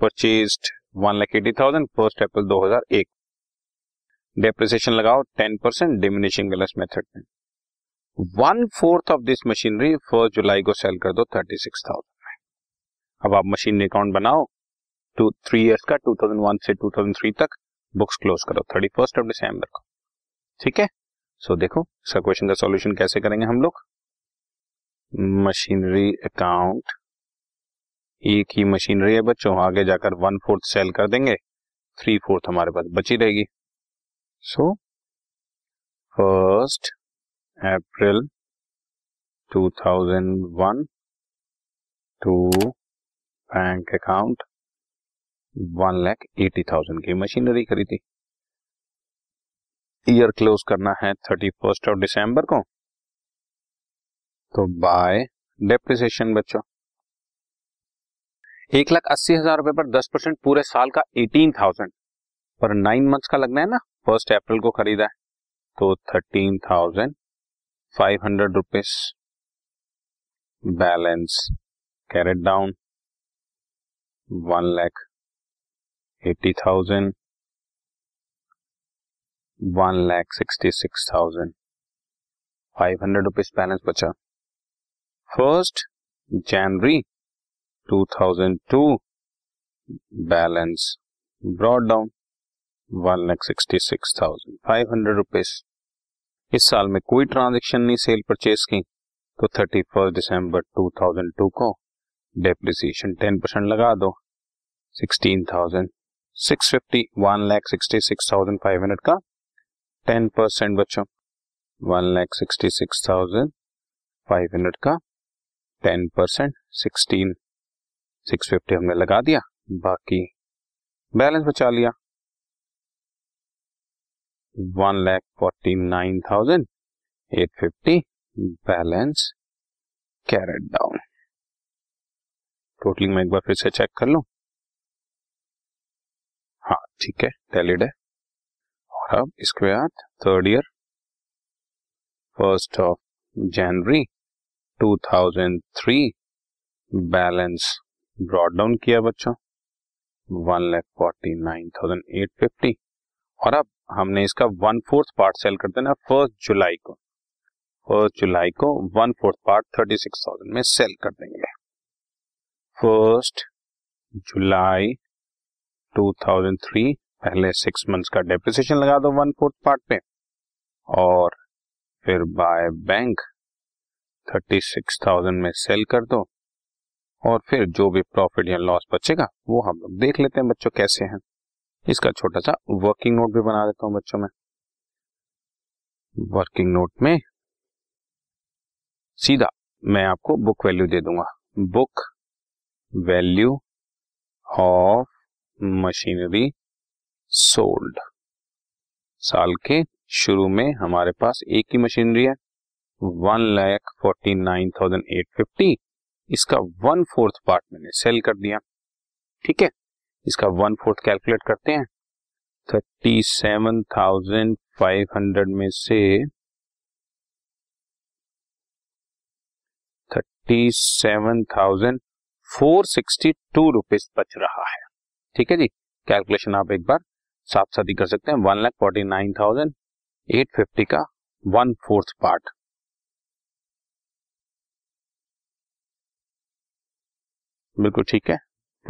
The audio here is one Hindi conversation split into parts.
Purchased 1,80,000, first April 2001। डेप्रिसिएशन लगाओ 10% डिमिनिशिंग बैलेंस मेथड में। 1/4 ऑफ दिस मशीनरी 1 जुलाई को सेल कर दो 36,000 में। अब आप मशीनरी अकाउंट बनाओ 2-3 ईयर्स का, 2001 से 2003 तक। बुक्स क्लोज करो 31 दिसंबर को, ठीक है। सो देखो इसका क्वेश्चन का सॉल्यूशन कैसे करेंगे हम लोग। मशीनरी अकाउंट एक ही मशीनरी है बच्चों, आगे जाकर 1/4 सेल कर देंगे, 3/4 हमारे पास बची रहेगी। So 1 April 2001 to bank account 1,80,000 की मशीनरी खरीदी। ईयर क्लोज करना है 31 दिसंबर को, तो बाय डेप्रिसिएशन बच्चों 1,80,000 रुपए पर 10% पूरे साल का 18,000 पर 9 मंथ्स का लगना है ना। 1 अप्रैल को खरीदा है तो 13,500 rupees balance carried down 1,80,000 1,66,500 rupees balance बचा। 1 जनवरी 2002 बैलेंस ब्रॉड डाउन 1,66,500 रुपीस। इस साल में कोई ट्रांजेक्शन नहीं सेल परचेज की, तो 31 दिसंबर 2002 को डेप्रिसिएशन 10% लगा दो 16,650 1,66,500 का 10% बच्चों 1,66,500 का 10% 16,650 हमने लगा दिया, बाकी बैलेंस बचा लिया 1,49,850 बैलेंस कैरेट डाउन। टोटलिंग में एक बार फिर से चेक कर लो, हाँ ठीक है, टैलिड है। और अब इसके बाद थर्ड ईयर 1 जनवरी 2003 बैलेंस ब्रॉड डाउन किया बच्चों 1,49,850। और अब हमने इसका 1/4 पार्ट सेल कर देना 1 जुलाई को। 1 जुलाई को 1/4 पार्ट 36,000 में सेल कर देंगे। 1 जुलाई 2003 पहले 6 मंथ्स का डेप्रिसिएशन लगा दो 1/4 पार्ट पे, और फिर बाय बैंक 36,000 में सेल कर दो, और फिर जो भी प्रॉफिट या लॉस बचेगा वो हम लोग देख लेते हैं बच्चों कैसे हैं। इसका छोटा सा वर्किंग नोट भी बना देता हूं बच्चों में। वर्किंग नोट में सीधा मैं आपको बुक वैल्यू दे दूंगा, book value of machinery sold. साल के शुरू में हमारे पास एक ही मशीनरी है 1,49,850, इसका 1/4 पार्ट मैंने सेल कर दिया, ठीक है। इसका 1/4 कैलकुलेट करते हैं, 37,500 में से 37,462 रुपीज बच रहा है, ठीक है जी। कैलकुलेशन आप एक बार साथ ही कर सकते हैं, 1,49,850 का 1/4 पार्ट। बिल्कुल ठीक है,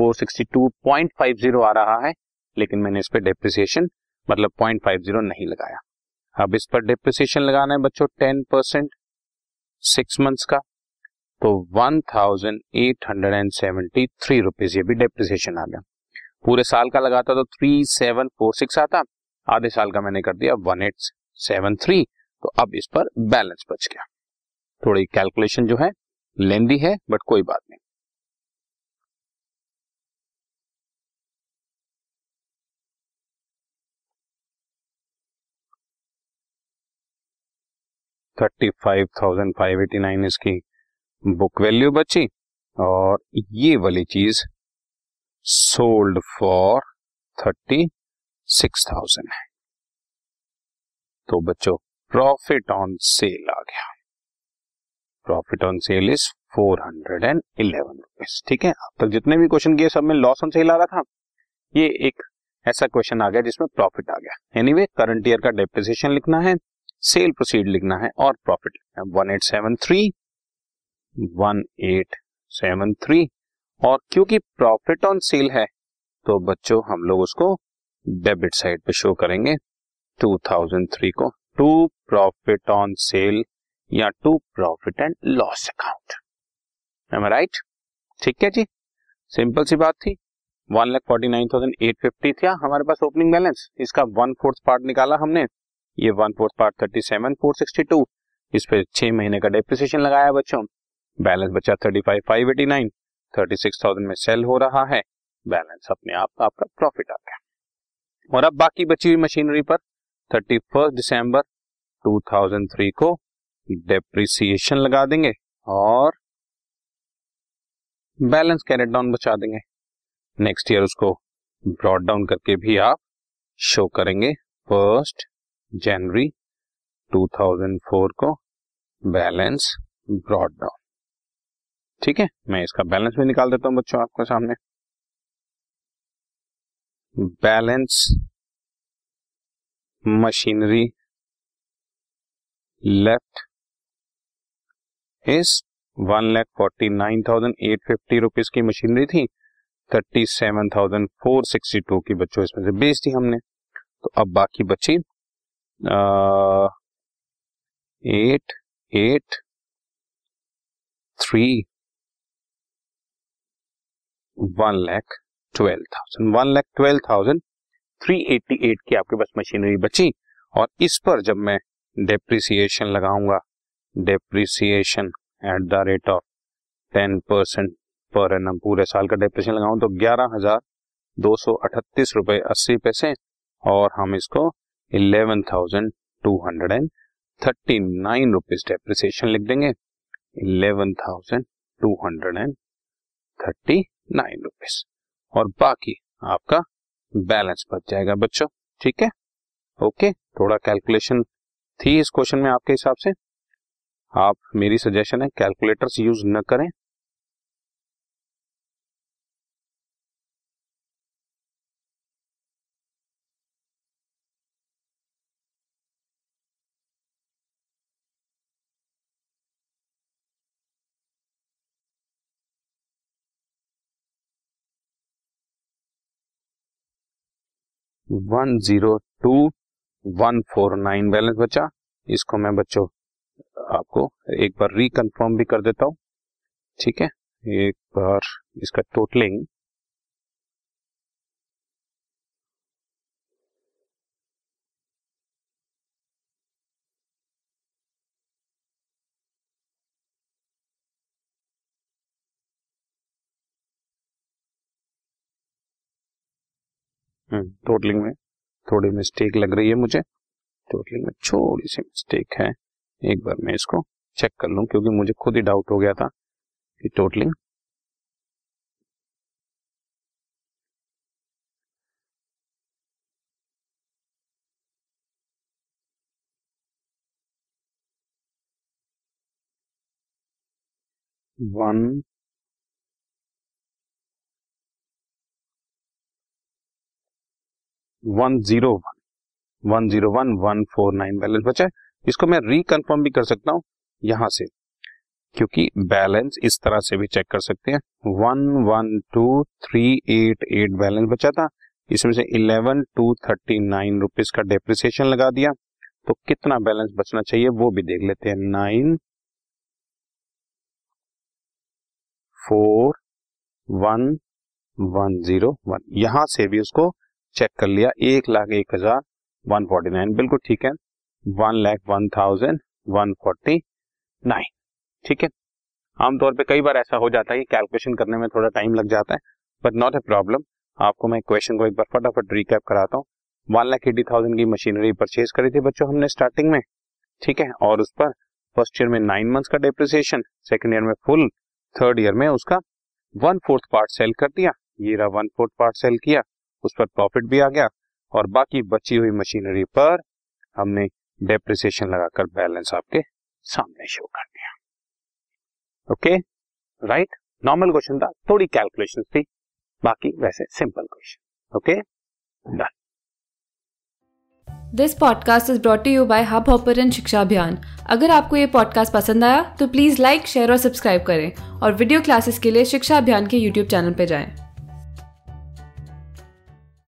462.50 आ रहा है, लेकिन मैंने इस पर डेप्रिसिएशन मतलब 0.50 नहीं लगाया। अब इस पर डेप्रिसिएशन लगाना है बच्चों 10% 6 मंथ्स का, तो 1,873 रुपीज ये भी डेप्रिसिएशन आ गया। पूरे साल का लगाता तो 3,746 आता, आधे साल का मैंने कर दिया 1,873, तो अब इस पर बैलेंस बच गया। थोड़ी कैलकुलेशन जो है लेंदी है, बट कोई बात नहीं। $35,589 इसकी बुक वैल्यू बची, और ये वाली चीज सोल्ड फॉर 36,000 है, तो बच्चों प्रॉफिट ऑन सेल आ गया। Profit on sale is 411 rupees. ठीक है, अब तक जितने भी क्वेश्चन किए सब में लॉस ऑन सेल आ रहा था, ये एक ऐसा क्वेश्चन आ गया जिसमें प्रॉफिट आ गया। एनीवे करंट ईयर का डेप्रिसिएशन लिखना है, सेल प्रोसीड लिखना है और प्रॉफिट लिखना है। 1873 और क्योंकि प्रॉफिट ऑन सेल है तो बच्चों हम लोग उसको डेबिट साइड पे शो करेंगे। 2003 को टू प्रॉफिट ऑन सेल या to profit and loss account, am I right? ठीक है जी, सिंपल सी बात थी। 1,49,850 था हमारे पास ओपनिंग बैलेंस, इसका 1/4 पार्ट निकाला हमने, ये 1/4 पार्ट 37,462, इस पे 6 महीने का डेप्रिसिएशन लगाया बच्चों, बैलेंस बचा 35,589, 36,000 में सेल हो रहा है, बैलेंस अपने आप आपका प्रॉफिट आ गया। और अब बाकी बची हुई मशीनरी पर 31 दिसंबर 2003 को डेप्रिसिएशन लगा देंगे और बैलेंस कैरेट डाउन बचा देंगे, नेक्स्ट ईयर उसको ब्रॉड डाउन करके भी आप शो करेंगे। 1 जनवरी 2004 को बैलेंस ब्रॉड डाउन। ठीक है, मैं इसका बैलेंस भी निकाल देता हूं बच्चों आपके सामने। बैलेंस मशीनरी लेफ्ट इस 1,49,850 रुपीज की मशीनरी थी, 37,462 की बच्चों इसमें से बेच दी हमने, तो अब बाकी बची 1,12,000 1,12,388 की आपके पास मशीनरी बची। और इस पर जब मैं डेप्रिसिएशन लगाऊंगा, depreciation at the rate of 10% per annum पूरे साल का डेप्रिसिएशन लगाऊं तो 11,238.80 रुपए और हम इसको 11,239 रुपीज डेप्रिसिएशन लिख देंगे। 11,239 रुपीज और बाकी आपका बैलेंस बच जाएगा बच्चों। ठीक है, ओके, थोड़ा कैलकुलेशन थी इस क्वेश्चन में आपके हिसाब से, आप मेरी सजेशन है कैलकुलेटर्स यूज न करें। वन जीरो टू 149 बैलेंस बचा, इसको मैं बच्चों आपको एक बार रिकन्फर्म भी कर देता हूं। ठीक है, एक बार इसका टोटलिंग 149 मिस्टेक लग रही है मुझे, टोटलिंग में छोटी सी मिस्टेक है, एक बार मैं इसको चेक कर लूं क्योंकि मुझे खुद ही डाउट हो गया था कि टोटलिंग वन 1,01,149 बैलेंस बचा है, इसको मैं रिकन्फर्म भी कर सकता हूं यहां से क्योंकि बैलेंस इस तरह से भी चेक कर सकते हैं। 1,12,388 बैलेंस बचा था, इसमें से 11,239 रुपीज का डेप्रिसिएशन लगा दिया, तो कितना बैलेंस बचना चाहिए वो भी देख लेते हैं। 9,41,101 यहां से भी उसको चेक कर लिया। 1,01,149 बिल्कुल ठीक है, 1,01,149 ठीक है। आमतौर पे कई बार ऐसा हो जाता है कि कैलकुलेशन करने में थोड़ा टाइम लग जाता है, बट नॉट ए प्रॉब्लम। आपको मैं क्वेश्चन को एक बार फटाफट रिकैप कराता हूँ। 1,80,000 की मशीनरी परचेज करी थी बच्चों हमने स्टार्टिंग में, ठीक है, और उस पर फर्स्ट ईयर में 9 मंथ्स का डेप्रिसिएशन, सेकेंड ईयर में फुल, थर्ड ईयर में उसका 1/4 पार्ट सेल कर दिया, ये रहा 1/4 पार्ट सेल किया, उस पर प्रॉफिट भी आ गया और बाकी बची हुई मशीनरी पर हमने डेप्रिसिएशन लगाकर बैलेंस आपके सामने शो कर दिया। ओके, राइट, नॉर्मल क्वेश्चन था, थोड़ी कैलकुलेशन थी, बाकी वैसे simple question. Okay done. This podcast is brought to you by hub hopper and Shiksha Abhiyan. अगर आपको ये पॉडकास्ट पसंद आया तो प्लीज़ लाइक, शेयर और सब्सक्राइब करें और वीडियो क्लासेस के लिए शिक्षा अभियान के यूट्यूब चैनल पर जाएं।